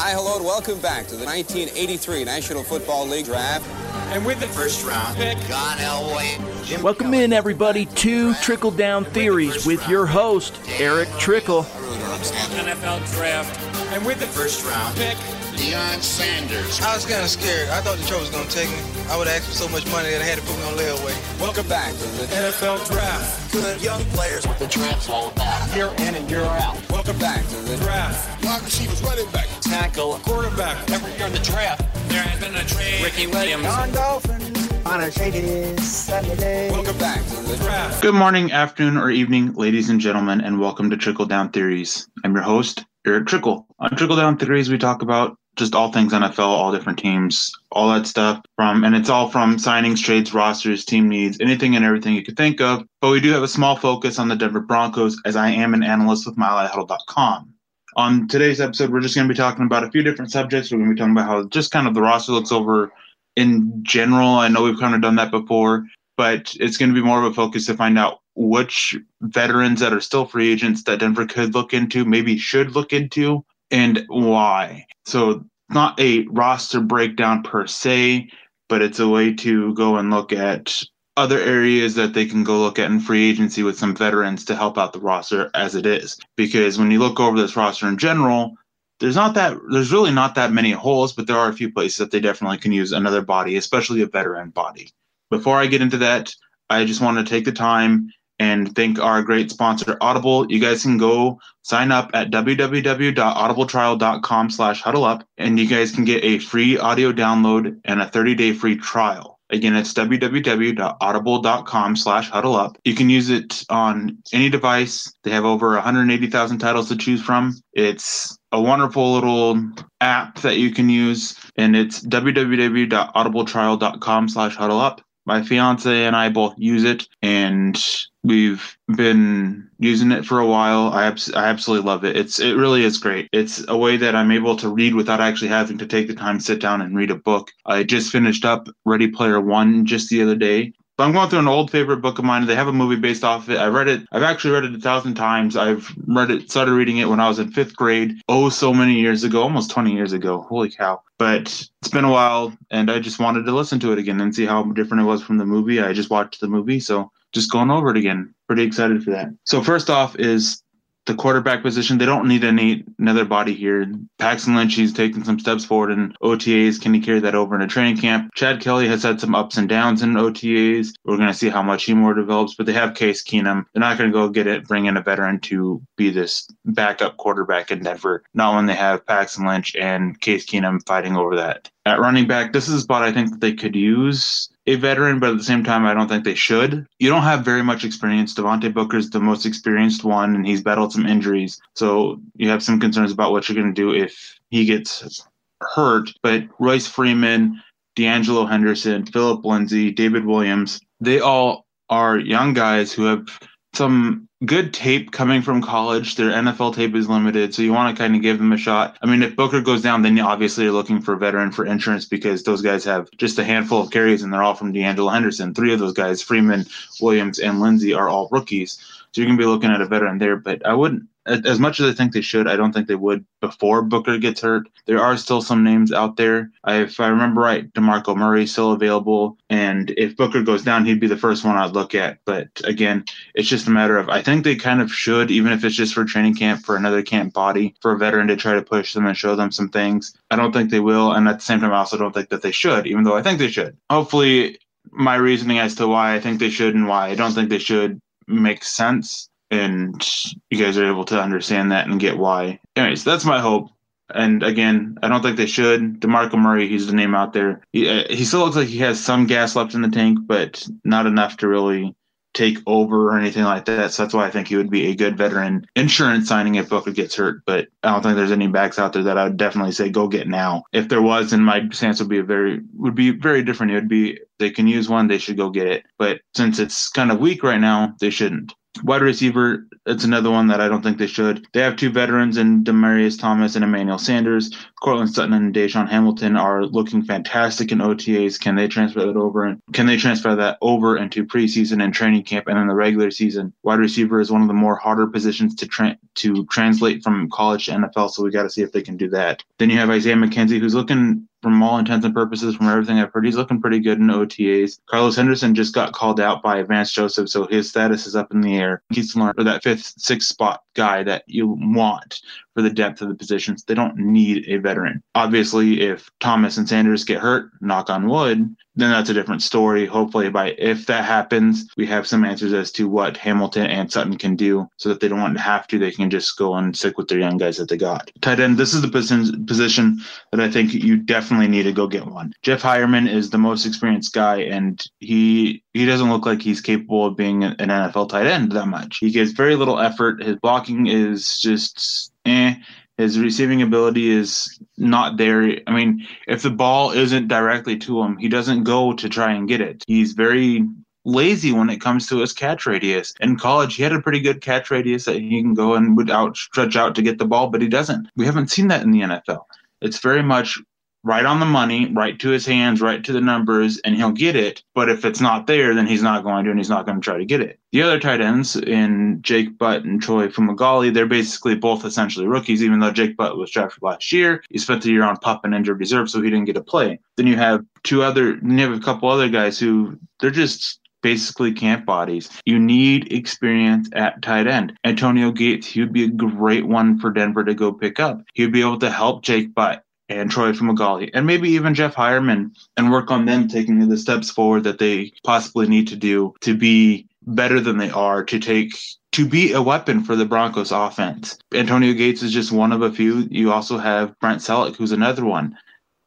Hi, hello, and welcome back to the 1983 National Football League Draft. And with the first round pick, John Elway. Welcome in, everybody, to Trickle Down Theories with your host, Erick Trickel. NFL Draft. And with the first round pick, Deion Sanders. I was kind of scared. I thought Detroit was going to take me. I would have asked for so much money that I had to put me on layaway. Welcome back to the NFL Draft. To the young players. What the draft's all about. Year in and year out. Welcome back to the draft. Wide receivers, running back, tackle, quarterback. Every year in the draft, there has been a trade. Ricky Williams. John Dolphins. On a shady Saturday. Welcome back to the draft. Good morning, afternoon, or evening, ladies and gentlemen, and welcome to Trickle Down Theories. I'm your host, Erick Trickel. On Trickle Down Theories, we talk about just all things NFL, all different teams, all that stuff. And it's all from signings, trades, rosters, team needs, anything and everything you could think of. But we do have a small focus on the Denver Broncos, as I am an analyst with MileHighHuddle.com. On today's episode, we're just going to be talking about a few different subjects. We're going to be talking about how just kind of the roster looks over in general. I know we've kind of done that before, but it's going to be more of a focus to find out which veterans that are still free agents that Denver could look into, maybe should look into, and why. So not a roster breakdown per se, but it's a way to go and look at other areas that they can go look at in free agency with some veterans to help out the roster as it is. Because when you look over this roster in general, there's really not that many holes, but there are a few places that they definitely can use another body, especially a veteran body. Before I get into that, I just want to take the time and thank our great sponsor, Audible. You guys can go sign up at www.audibletrial.com/huddleup, and you guys can get a free audio download and a 30-day free trial. Again, it's www.audible.com/huddleup. You can use it on any device. They have over 180,000 titles to choose from. It's a wonderful little app that you can use, and it's www.audibletrial.com/huddleup. My fiance and I both use it, and we've been using it for a while. I absolutely love it. It really is great. It's a way that I'm able to read without actually having to take the time to sit down and read a book. I just finished up Ready Player One just the other day. But I'm going through an old favorite book of mine. They have a movie based off of it. I read it. I've actually read it 1,000 times. Started reading it when I was in 5th grade. Oh, so many years ago, almost 20 years ago. Holy cow. But it's been a while, and I just wanted to listen to it again and see how different it was from the movie. I just watched the movie, so just going over it again. Pretty excited for that. So first off is the quarterback position. They don't need another body here. Paxton Lynch, he's taken some steps forward in OTAs. Can he carry that over in a training camp? Chad Kelly has had some ups and downs in OTAs. We're going to see how much he more develops, but they have Case Keenum. They're not going to bring in a veteran to be this backup quarterback in Denver, not when they have Paxton Lynch and Case Keenum fighting over that. At running back, this is a spot I think that they could use a veteran, but at the same time, I don't think they should. You don't have very much experience. Devontae Booker is the most experienced one, and he's battled some injuries. So you have some concerns about what you're going to do if he gets hurt. But Royce Freeman, D'Angelo Henderson, Phillip Lindsay, David Williams, they all are young guys who have some good tape coming from college. Their NFL tape is limited, so you want to kind of give them a shot. I mean, if Booker goes down, then you obviously are looking for a veteran for insurance because those guys have just a handful of carries, and they're all from D'Angelo Henderson. 3 of those guys, Freeman, Williams, and Lindsay, are all rookies. So you're going to be looking at a veteran there, but I wouldn't. As much as I think they should, I don't think they would before Booker gets hurt. There are still some names out there. If I remember right, DeMarco Murray is still available. And if Booker goes down, he'd be the first one I'd look at. But again, it's just a matter of I think they kind of should, even if it's just for training camp, for another camp body, for a veteran to try to push them and show them some things. I don't think they will. And at the same time, I also don't think that they should, even though I think they should. Hopefully, my reasoning as to why I think they should and why I don't think they should makes sense. And you guys are able to understand that and get why. Anyways, that's my hope. And again, I don't think they should. DeMarco Murray, he's the name out there. He still looks like he has some gas left in the tank, but not enough to really take over or anything like that. So that's why I think he would be a good veteran insurance signing if Booker gets hurt. But I don't think there's any backs out there that I would definitely say go get now. If there was, then my stance would be very different. It would be they can use one, they should go get it. But since it's kind of weak right now, they shouldn't. Wide receiver, it's another one that I don't think they should. They have two veterans in Demaryius Thomas and Emmanuel Sanders. Cortland Sutton and Deshaun Hamilton are looking fantastic in OTAs. Can they transfer that over? And can they transfer that over into preseason and training camp and then the regular season? Wide receiver is one of the more harder positions to translate from college to NFL, so we got to see if they can do that. Then you have Isaiah McKenzie, who's looking, from all intents and purposes, from everything I've heard, he's looking pretty good in OTAs. Carlos Henderson just got called out by Vance Joseph, so his status is up in the air. He's that fifth, sixth spot guy that you want for the depth of the positions. They don't need a veteran. Obviously, if Thomas and Sanders get hurt, knock on wood, then that's a different story. Hopefully, if that happens, we have some answers as to what Hamilton and Sutton can do so that they don't have to. They can just go and stick with their young guys that they got. Tight end, this is the position that I think you definitely need to go get one. Jeff Heyerman is the most experienced guy, and he doesn't look like he's capable of being an NFL tight end that much. He gives very little effort. His blocking is just His receiving ability is not there. I mean, if the ball isn't directly to him, he doesn't go to try and get it. He's very lazy when it comes to his catch radius. In college, he had a pretty good catch radius that he can go and would stretch out to get the ball, but he doesn't. We haven't seen that in the NFL. It's very much right on the money, right to his hands, right to the numbers, and he'll get it. But if it's not there, then he's not going to, and he's not going to try to get it. The other tight ends in Jake Butt and Troy Fumagalli, they're basically both essentially rookies, even though Jake Butt was drafted last year. He spent the year on PUP and injured reserve, so he didn't get a play. Then you have a couple other guys who they're just basically camp bodies. You need experience at tight end. Antonio Gates, he would be a great one for Denver to go pick up. He'd be able to help Jake Butt and Troy Fumagalli, and maybe even Jeff Heyerman, and work on them taking the steps forward that they possibly need to do to be better than they are, to be a weapon for the Broncos offense. Antonio Gates is just one of a few. You also have Brent Celek, who's another one.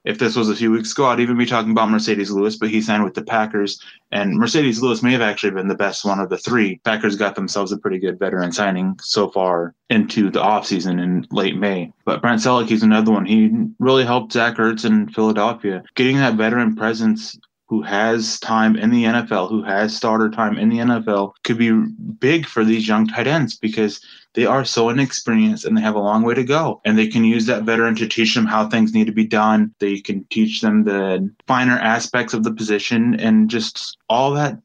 If this was a few weeks ago, I'd even be talking about Mercedes Lewis, but he signed with the Packers, and Mercedes Lewis may have actually been the best one of the three. Packers got themselves a pretty good veteran signing so far into the offseason in late May. But Brent Celek, he's another one. He really helped Zach Ertz in Philadelphia. Getting that veteran presence who has time in the NFL, who has starter time in the NFL, could be big for these young tight ends because they are so inexperienced and they have a long way to go. And they can use that veteran to teach them how things need to be done. They can teach them the finer aspects of the position and just all that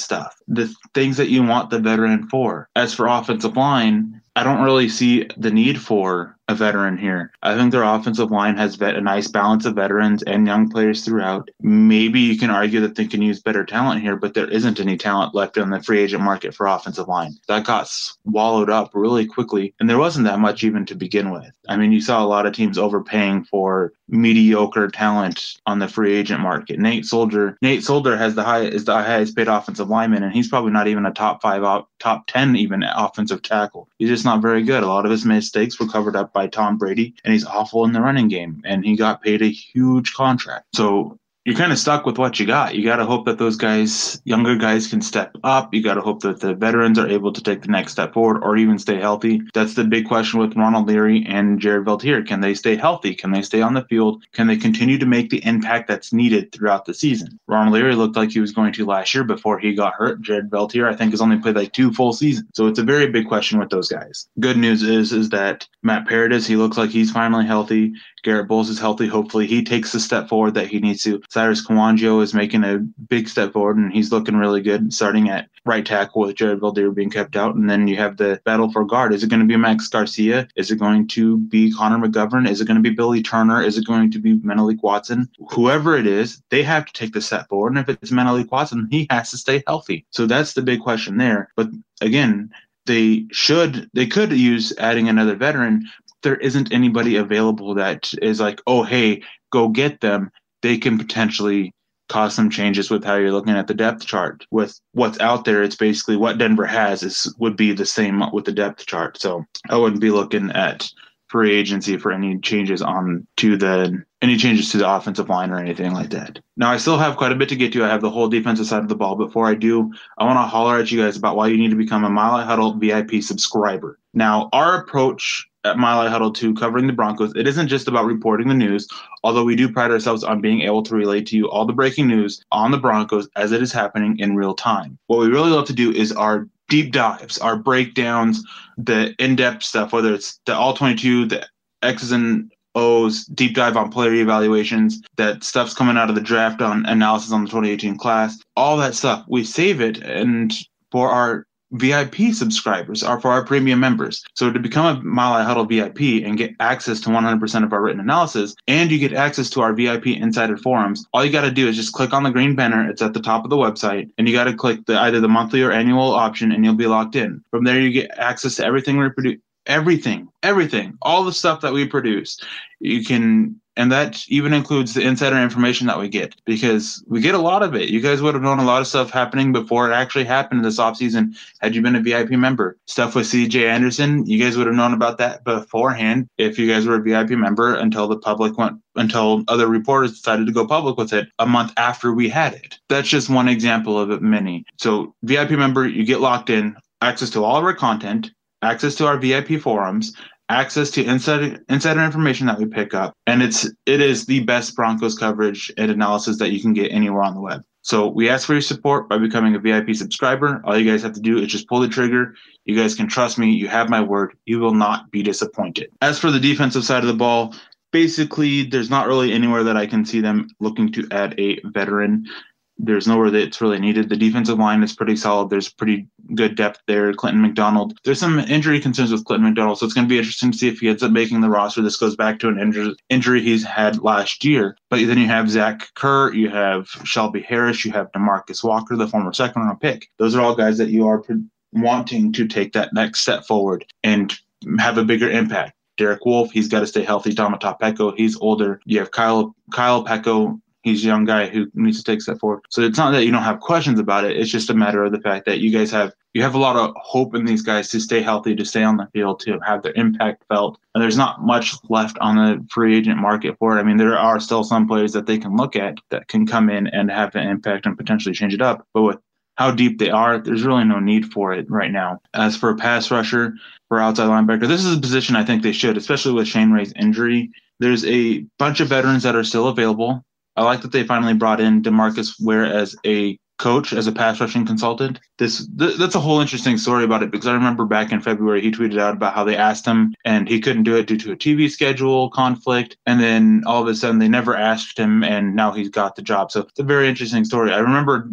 stuff, the things that you want the veteran for. As for offensive line, I don't really see the need for a veteran here. I think their offensive line has a nice balance of veterans and young players throughout. Maybe you can argue that they can use better talent here, but there isn't any talent left on the free agent market for offensive line. That got swallowed up really quickly, and there wasn't that much even to begin with. I mean, you saw a lot of teams overpaying for mediocre talent on the free agent market. Nate Solder is the highest paid offensive lineman, and he's probably not even a top 10 even offensive tackle. He's just not very good. A lot of his mistakes were covered up by Tom Brady, and he's awful in the running game, and he got paid a huge contract. So you're kind of stuck with what you got. You got to hope that those guys, younger guys, can step up. You got to hope that the veterans are able to take the next step forward or even stay healthy. That's the big question with Ronald Leary and Jared Veltier. Can they stay healthy? Can they stay on the field? Can they continue to make the impact that's needed throughout the season? Ronald Leary looked like he was going to last year before he got hurt. Jared Veltier, I think, has only played like two full seasons. So it's a very big question with those guys. Good news is that Matt Paradis, he looks like he's finally healthy. Garrett Bowles is healthy. Hopefully he takes the step forward that he needs to. Cyrus Kouandjo is making a big step forward, and he's looking really good, starting at right tackle with Jared Veltier being kept out. And then you have the battle for guard. Is it going to be Max Garcia? Is it going to be Connor McGovern? Is it going to be Billy Turner? Is it going to be Menelik Watson? Whoever it is, they have to take the step forward. And if it's Menelik Watson, he has to stay healthy. So that's the big question there. But again, they could use adding another veteran. There isn't anybody available that is like, oh, hey, go get them. They can potentially cause some changes with how you're looking at the depth chart. With what's out there, it's basically what Denver has would be the same with the depth chart. So I wouldn't be looking at free agency for any changes to the offensive line or anything like that. Now, I still have quite a bit to get to. I have the whole defensive side of the ball. Before I do, I want to holler at you guys about why you need to become a Mile High Huddle VIP subscriber. Now, our approach at Mile High Huddle 2 covering the Broncos, it isn't just about reporting the news, although we do pride ourselves on being able to relate to you all the breaking news on the Broncos as it is happening in real time. What we really love to do is our deep dives, our breakdowns, the in-depth stuff, whether it's the All-22, the X's and O's, deep dive on player evaluations, that stuff's coming out of the draft on analysis on the 2018 class, all that stuff. We save it and for our VIP subscribers, are for our premium members. So to become a Mile High Huddle VIP and get access to 100% of our written analysis, and you get access to our VIP insider forums, all you got to do is just click on the green banner. It's at the top of the website, and you got to click either the monthly or annual option, and you'll be locked in. From there, you get access to everything we produce, everything, all the stuff that we produce. You can. And that even includes the insider information that we get, because we get a lot of it. You guys would have known a lot of stuff happening before it actually happened this offseason had you been a VIP member. Stuff with CJ Anderson, you guys would have known about that beforehand if you guys were a VIP member, until the public went, until other reporters decided to go public with it a month after we had it. That's just one example of it, many. So VIP member, you get locked in, access to all of our content, access to our VIP forums, access to insider information that we pick up, and it is the best Broncos coverage and analysis that you can get anywhere on the web. So we ask for your support by becoming a VIP subscriber. All you guys have to do is just pull the trigger. You guys can trust me. You have my word. You will not be disappointed. As for the defensive side of the ball, basically there's not really anywhere that I can see them looking to add a veteran. There's nowhere that it's really needed. The defensive line is pretty solid. There's pretty good depth there. Clinton McDonald. There's some injury concerns with Clinton McDonald, so it's going to be interesting to see if he ends up making the roster. This goes back to an injury he's had last year. But then you have Zach Kerr, you have Shelby Harris, you have DeMarcus Walker, the former second-round pick. Those are all guys that you are wanting to take that next step forward and have a bigger impact. Derek Wolfe, he's got to stay healthy. Domata Peko, he's older. You have Kyle Peko. He's a young guy who needs to take a step forward. So it's not that you don't have questions about it. It's just a matter of the fact that you guys have a lot of hope in these guys to stay healthy, to stay on the field, to have their impact felt. And there's not much left on the free agent market for it. I mean, there are still some players that they can look at that can come in and have an impact and potentially change it up. But with how deep they are, there's really no need for it right now. As for a pass rusher, for outside linebacker, this is a position I think they should, especially with Shane Ray's injury. There's a bunch of veterans that are still available. I like that they finally brought in DeMarcus Ware as a coach, as a pass rushing consultant. That's a whole interesting story about it, because I remember back in February, he tweeted out about how they asked him and he couldn't do it due to a TV schedule conflict. And then all of a sudden they never asked him, and now he's got the job. So it's a very interesting story. I remember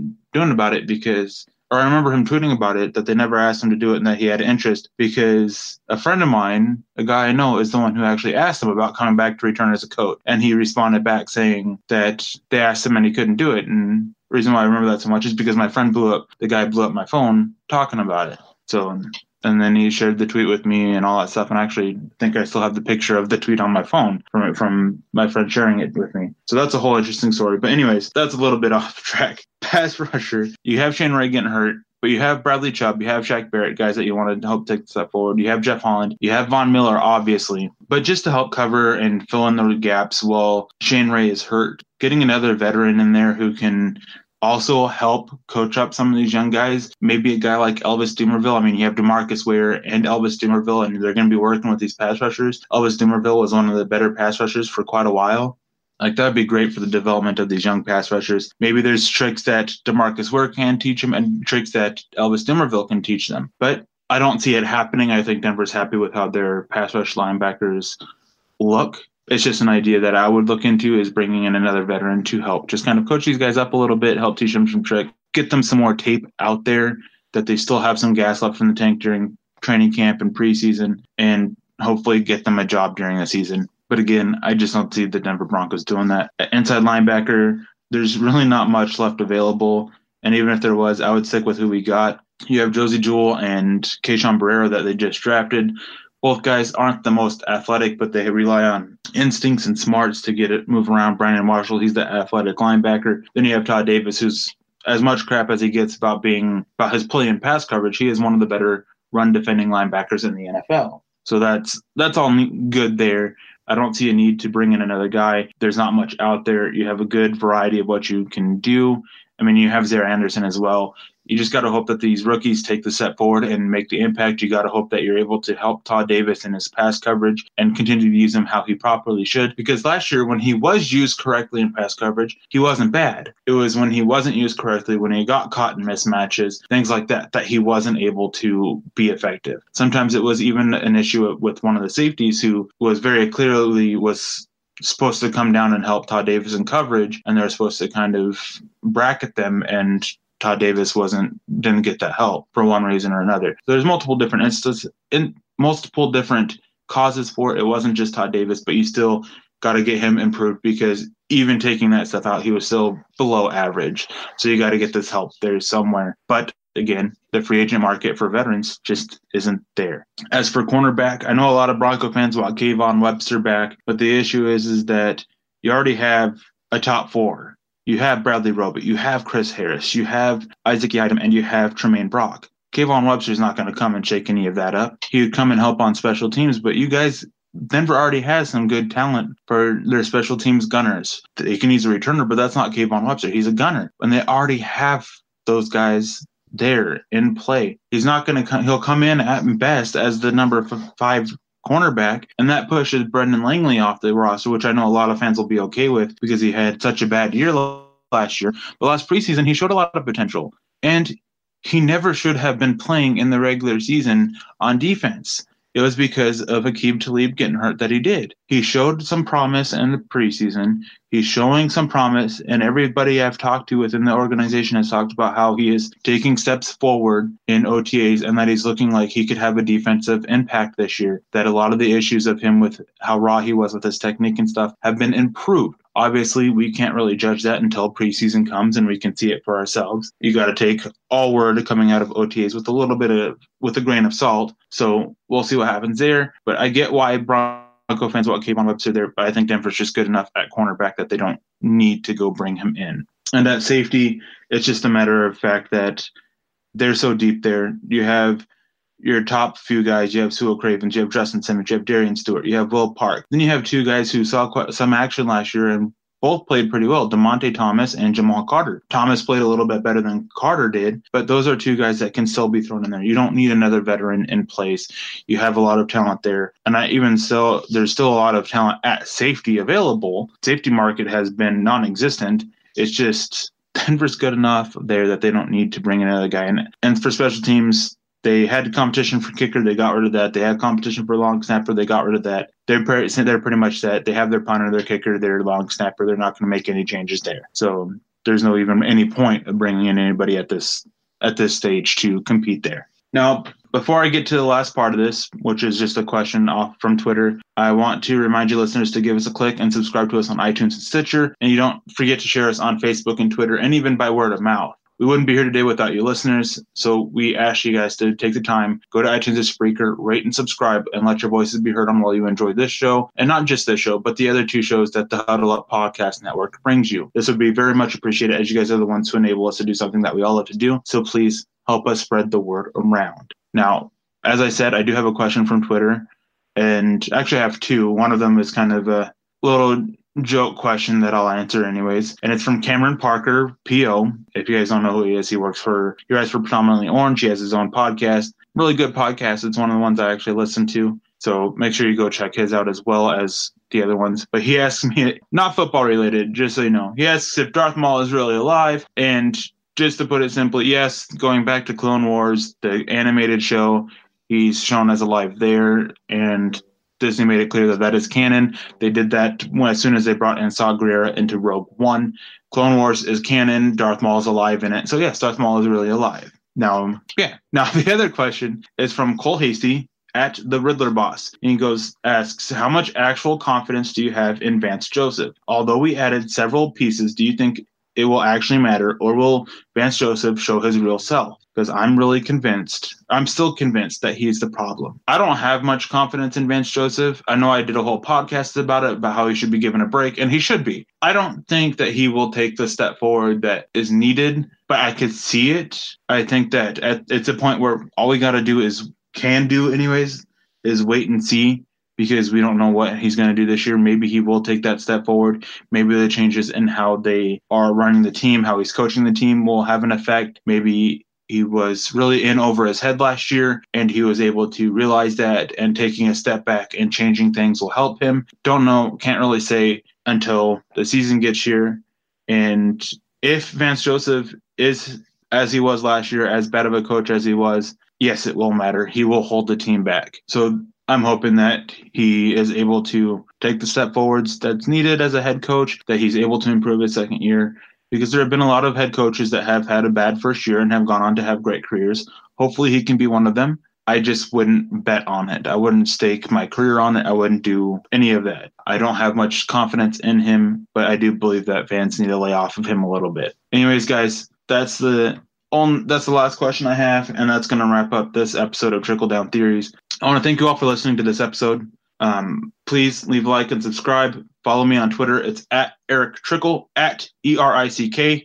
I remember him tweeting about it, that they never asked him to do it and that he had interest, because a friend of mine, a guy I know, is the one who actually asked him about coming back to return as a coach. And he responded back saying that they asked him and he couldn't do it. And the reason why I remember that so much is because my friend the guy blew up my phone talking about it. So, and then he shared the tweet with me and all that stuff. And I actually think I still have the picture of the tweet on my phone from my friend sharing it with me. So that's a whole interesting story. But anyways, that's a little bit off track. Pass rusher, you have Shane Ray getting hurt, but you have Bradley Chubb, you have Shaq Barrett, guys that you want to help take the step forward. You have Jeff Holland, you have Von Miller, obviously. But just to help cover and fill in the gaps while Shane Ray is hurt, getting another veteran in there who can also help coach up some of these young guys. Maybe a guy like Elvis Dumervil. I mean, you have DeMarcus Ware and Elvis Dumervil, and they're going to be working with these pass rushers. Elvis Dumervil was one of the better pass rushers for quite a while. Like, that would be great for the development of these young pass rushers. Maybe there's tricks that DeMarcus Ware can teach them and tricks that Elvis Dumervil can teach them. But I don't see it happening. I think Denver's happy with how their pass rush linebackers look. It's just an idea that I would look into, is bringing in another veteran to help just kind of coach these guys up a little bit, help teach them some trick, get them some more tape out there, that they still have some gas left in the tank during training camp and preseason, and hopefully get them a job during the season. But again, I just don't see the Denver Broncos doing that. Inside linebacker, there's really not much left available. And even if there was, I would stick with who we got. You have Josie Jewell and Keyshawn Barrero that they just drafted. Both guys aren't the most athletic, but they rely on instincts and smarts to get it, move around. Brandon Marshall, he's the athletic linebacker. Then you have Todd Davis, who's, as much crap as he gets about his play and pass coverage, he is one of the better run defending linebackers in the NFL. So that's all good there. I don't see a need to bring in another guy. There's not much out there. You have a good variety of what you can do. I mean, you have Zaire Anderson as well. You just got to hope that these rookies take the step forward and make the impact. You got to hope that you're able to help Todd Davis in his pass coverage and continue to use him how he properly should. Because last year, when he was used correctly in pass coverage, he wasn't bad. It was when he wasn't used correctly, when he got caught in mismatches, things like that, that he wasn't able to be effective. Sometimes it was even an issue with one of the safeties who was very clearly was supposed to come down and help Todd Davis in coverage, and they're supposed to kind of bracket them, and Todd Davis didn't get that help for one reason or another. So there's multiple different instances, multiple different causes for it. It wasn't just Todd Davis, but you still got to get him improved, because even taking that stuff out, he was still below average. So you got to get this help there somewhere. But again, the free agent market for veterans just isn't there. As for cornerback, I know a lot of Bronco fans want Kayvon Webster back, but the issue is that you already have a top four. You have Bradley Roby, you have Chris Harris, you have Isaac Yiadom, and you have Tremaine Brock. Kayvon Webster's not going to come and shake any of that up. He would come and help on special teams, but you guys, Denver already has some good talent for their special teams gunners. They can use a returner, but that's not Kayvon Webster. He's a gunner, and they already have those guys there in play. He's not going to come. He'll come in at best as the number five cornerback, and that pushes Brendan Langley off the roster, which I know a lot of fans will be okay with because he had such a bad year last year. But last preseason, he showed a lot of potential, and he never should have been playing in the regular season on defense. It was because of Aqib Talib getting hurt that he did. He showed some promise in the preseason. He's showing some promise, and everybody I've talked to within the organization has talked about how he is taking steps forward in OTAs and that he's looking like he could have a defensive impact this year, that a lot of the issues of him with how raw he was with his technique and stuff have been improved. Obviously, we can't really judge that until preseason comes and we can see it for ourselves. You got to take all word coming out of OTAs with a grain of salt. So we'll see what happens there. But I get why Bronco fans want Kayvon Webster there, but I think Denver's just good enough at cornerback that they don't need to go bring him in. And at safety, it's just a matter of fact that they're so deep there. You have your top few guys. You have Sewell Cravens, you have Justin Simmons, you have Darian Stewart, you have Will Park. Then you have two guys who saw quite some action last year and both played pretty well, DeMonte Thomas and Jamal Carter. Thomas played a little bit better than Carter did, but those are two guys that can still be thrown in there. You don't need another veteran in place. You have a lot of talent there. And there's still a lot of talent at safety available. Safety market has been non-existent. It's just Denver's good enough there that they don't need to bring another guy in. And for special teams, they had competition for kicker. They got rid of that. They had competition for long snapper. They got rid of that. They're pretty much set. They have their punter, their kicker, their long snapper. They're not going to make any changes there. So there's no even any point of bringing in anybody at this stage to compete there. Now, before I get to the last part of this, which is just a question off from Twitter, I want to remind you listeners to give us a click and subscribe to us on iTunes and Stitcher. And you don't forget to share us on Facebook and Twitter and even by word of mouth. We wouldn't be here today without you listeners, so we ask you guys to take the time, go to iTunes and Spreaker, rate and subscribe, and let your voices be heard on while you enjoy this show, and not just this show, but the other two shows that the Huddle Up Podcast Network brings you. This would be very much appreciated, as you guys are the ones who enable us to do something that we all love to do, so please help us spread the word around. Now, as I said, I do have a question from Twitter, and actually I have two. One of them is kind of a little joke question that I'll answer anyways, and it's from Cameron Parker, P.O. If you guys don't know who he is, he works for Your Eyes for Predominantly Orange. He has his own podcast, really good podcast. It's one of the ones I actually listen to, so make sure you go check his out as well as the other ones. But he asked me, not football related, just so you know, he asks if Darth Maul is really alive, and just to put it simply, yes, going back to Clone Wars, the animated show, he's shown as alive there, and Disney made it clear that that is canon. They did that as soon as they brought in Saw Gerrera into Rogue One. Clone Wars is canon. Darth Maul is alive in it. So, yes, Darth Maul is really alive. Now, the other question is from Cole Hasty at The Riddler Boss. And he asks, how much actual confidence do you have in Vance Joseph? Although we added several pieces, do you think it will actually matter, or will Vance Joseph show his real self? Because I'm still convinced that he's the problem. I don't have much confidence in Vance Joseph. I know I did a whole podcast about it, about how he should be given a break, and he should be. I don't think that he will take the step forward that is needed, but I could see it. I think that it's a point where all we got to do is wait and see because we don't know what he's going to do this year. Maybe he will take that step forward. Maybe the changes in how they are running the team, how he's coaching the team will have an effect. Maybe he was really in over his head last year, and he was able to realize that, and taking a step back and changing things will help him. Don't know, can't really say until the season gets here. And if Vance Joseph is, as he was last year, as bad of a coach as he was, yes, it will matter. He will hold the team back. So I'm hoping that he is able to take the step forwards that's needed as a head coach, that he's able to improve his second year, because there have been a lot of head coaches that have had a bad first year and have gone on to have great careers. Hopefully he can be one of them. I just wouldn't bet on it. I wouldn't stake my career on it. I wouldn't do any of that. I don't have much confidence in him, but I do believe that fans need to lay off of him a little bit. Anyways, guys, that's the last question I have, and that's going to wrap up this episode of Trickle Down Theories. I want to thank you all for listening to this episode. Please leave a like and subscribe. Follow me on Twitter. It's at Erick Trickel, at ErickTrickel.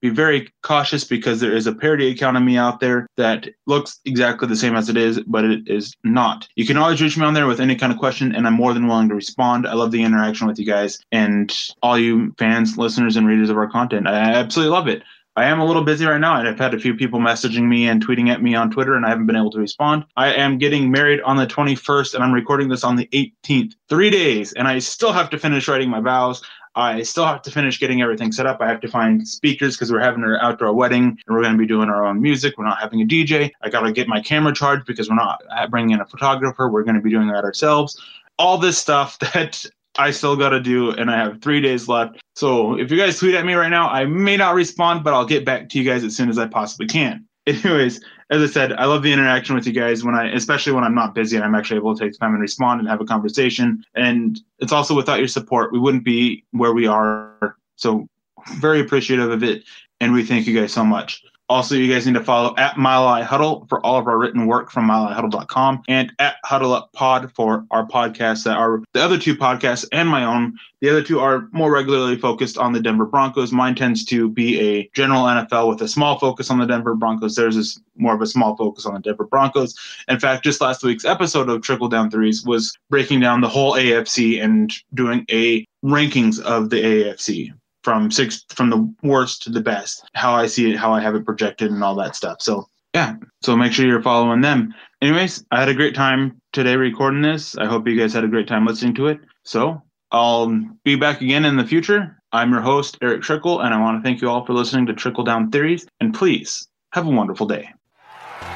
Be very cautious, because there is a parody account of me out there that looks exactly the same as it is, but it is not. You can always reach me on there with any kind of question, and I'm more than willing to respond. I love the interaction with you guys and all you fans, listeners, and readers of our content. I absolutely love it. I am a little busy right now, and I've had a few people messaging me and tweeting at me on Twitter, and I haven't been able to respond. I am getting married on the 21st, and I'm recording this on the 18th. 3 days, and I still have to finish writing my vows. I still have to finish getting everything set up. I have to find speakers because we're having our outdoor wedding, and we're going to be doing our own music. We're not having a DJ. I got to get my camera charged because we're not bringing in a photographer. We're going to be doing that ourselves. All this stuff that I still got to do, and I have 3 days left. So if you guys tweet at me right now, I may not respond, but I'll get back to you guys as soon as I possibly can. Anyways, as I said, I love the interaction with you guys, especially when I'm not busy and I'm actually able to take time and respond and have a conversation. And it's also without your support, we wouldn't be where we are. So very appreciative of it, and we thank you guys so much. Also, you guys need to follow at MileHighHuddle for all of our written work from MileHighHuddle.com, and at Huddle Up Pod for our podcasts that are the other two podcasts and my own. The other two are more regularly focused on the Denver Broncos. Mine tends to be a general NFL with a small focus on the Denver Broncos. Theirs is more of a small focus on the Denver Broncos. In fact, just last week's episode of Trickle Down Threes was breaking down the whole AFC and doing a rankings of the AFC. From the worst to the best, how I see it, how I have it projected, and all that stuff. So yeah, so make sure you're following them. Anyways, I had a great time today recording this. I hope you guys had a great time listening to it. So I'll be back again in the future. I'm your host, Erick Trickel, and I want to thank you all for listening to Trickle Down Theories, and please have a wonderful day.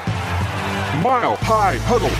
Mile High Huddle.